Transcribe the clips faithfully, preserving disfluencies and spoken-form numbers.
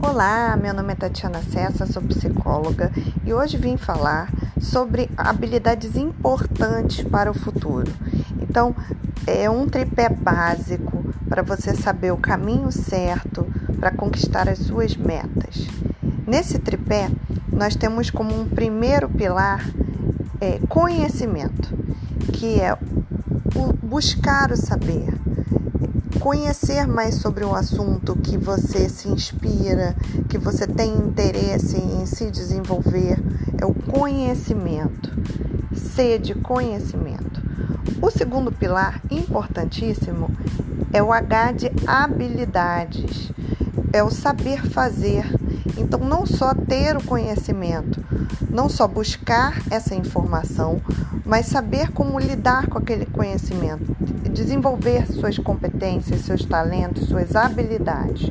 Olá, meu nome é Tatiana Cessa, sou psicóloga e hoje vim falar sobre habilidades importantes para o futuro. Então, é um tripé básico para você saber o caminho certo para conquistar as suas metas. Nesse tripé, nós temos como um primeiro pilar é, conhecimento, que é o buscar o saber. Conhecer mais sobre um assunto que você se inspira, que você tem interesse em se desenvolver, é o conhecimento, sede conhecimento. O segundo pilar, importantíssimo, é o H de habilidades, é o saber fazer. Então, não só ter o conhecimento, não só buscar essa informação, mas saber como lidar com aquele conhecimento, desenvolver suas competências, seus talentos, suas habilidades.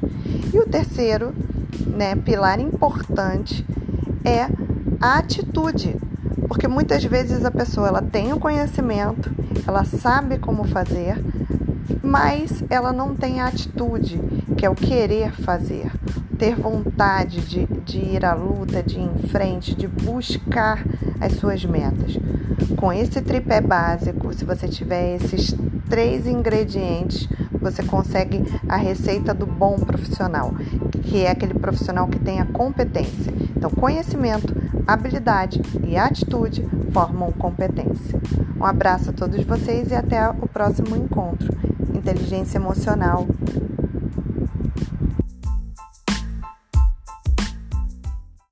E o terceiro, né, pilar importante é a atitude, porque muitas vezes a pessoa ela tem o conhecimento, ela sabe como fazer, mas ela não tem a atitude, que é o querer fazer, ter vontade de, de ir à luta, de ir em frente, de buscar as suas metas. Com esse tripé básico, se você tiver esses três ingredientes, você consegue a receita do bom profissional, que é aquele profissional que tem a competência. Então, conhecimento, habilidade e atitude formam competência. Um abraço a todos vocês e até o próximo encontro. Inteligência emocional.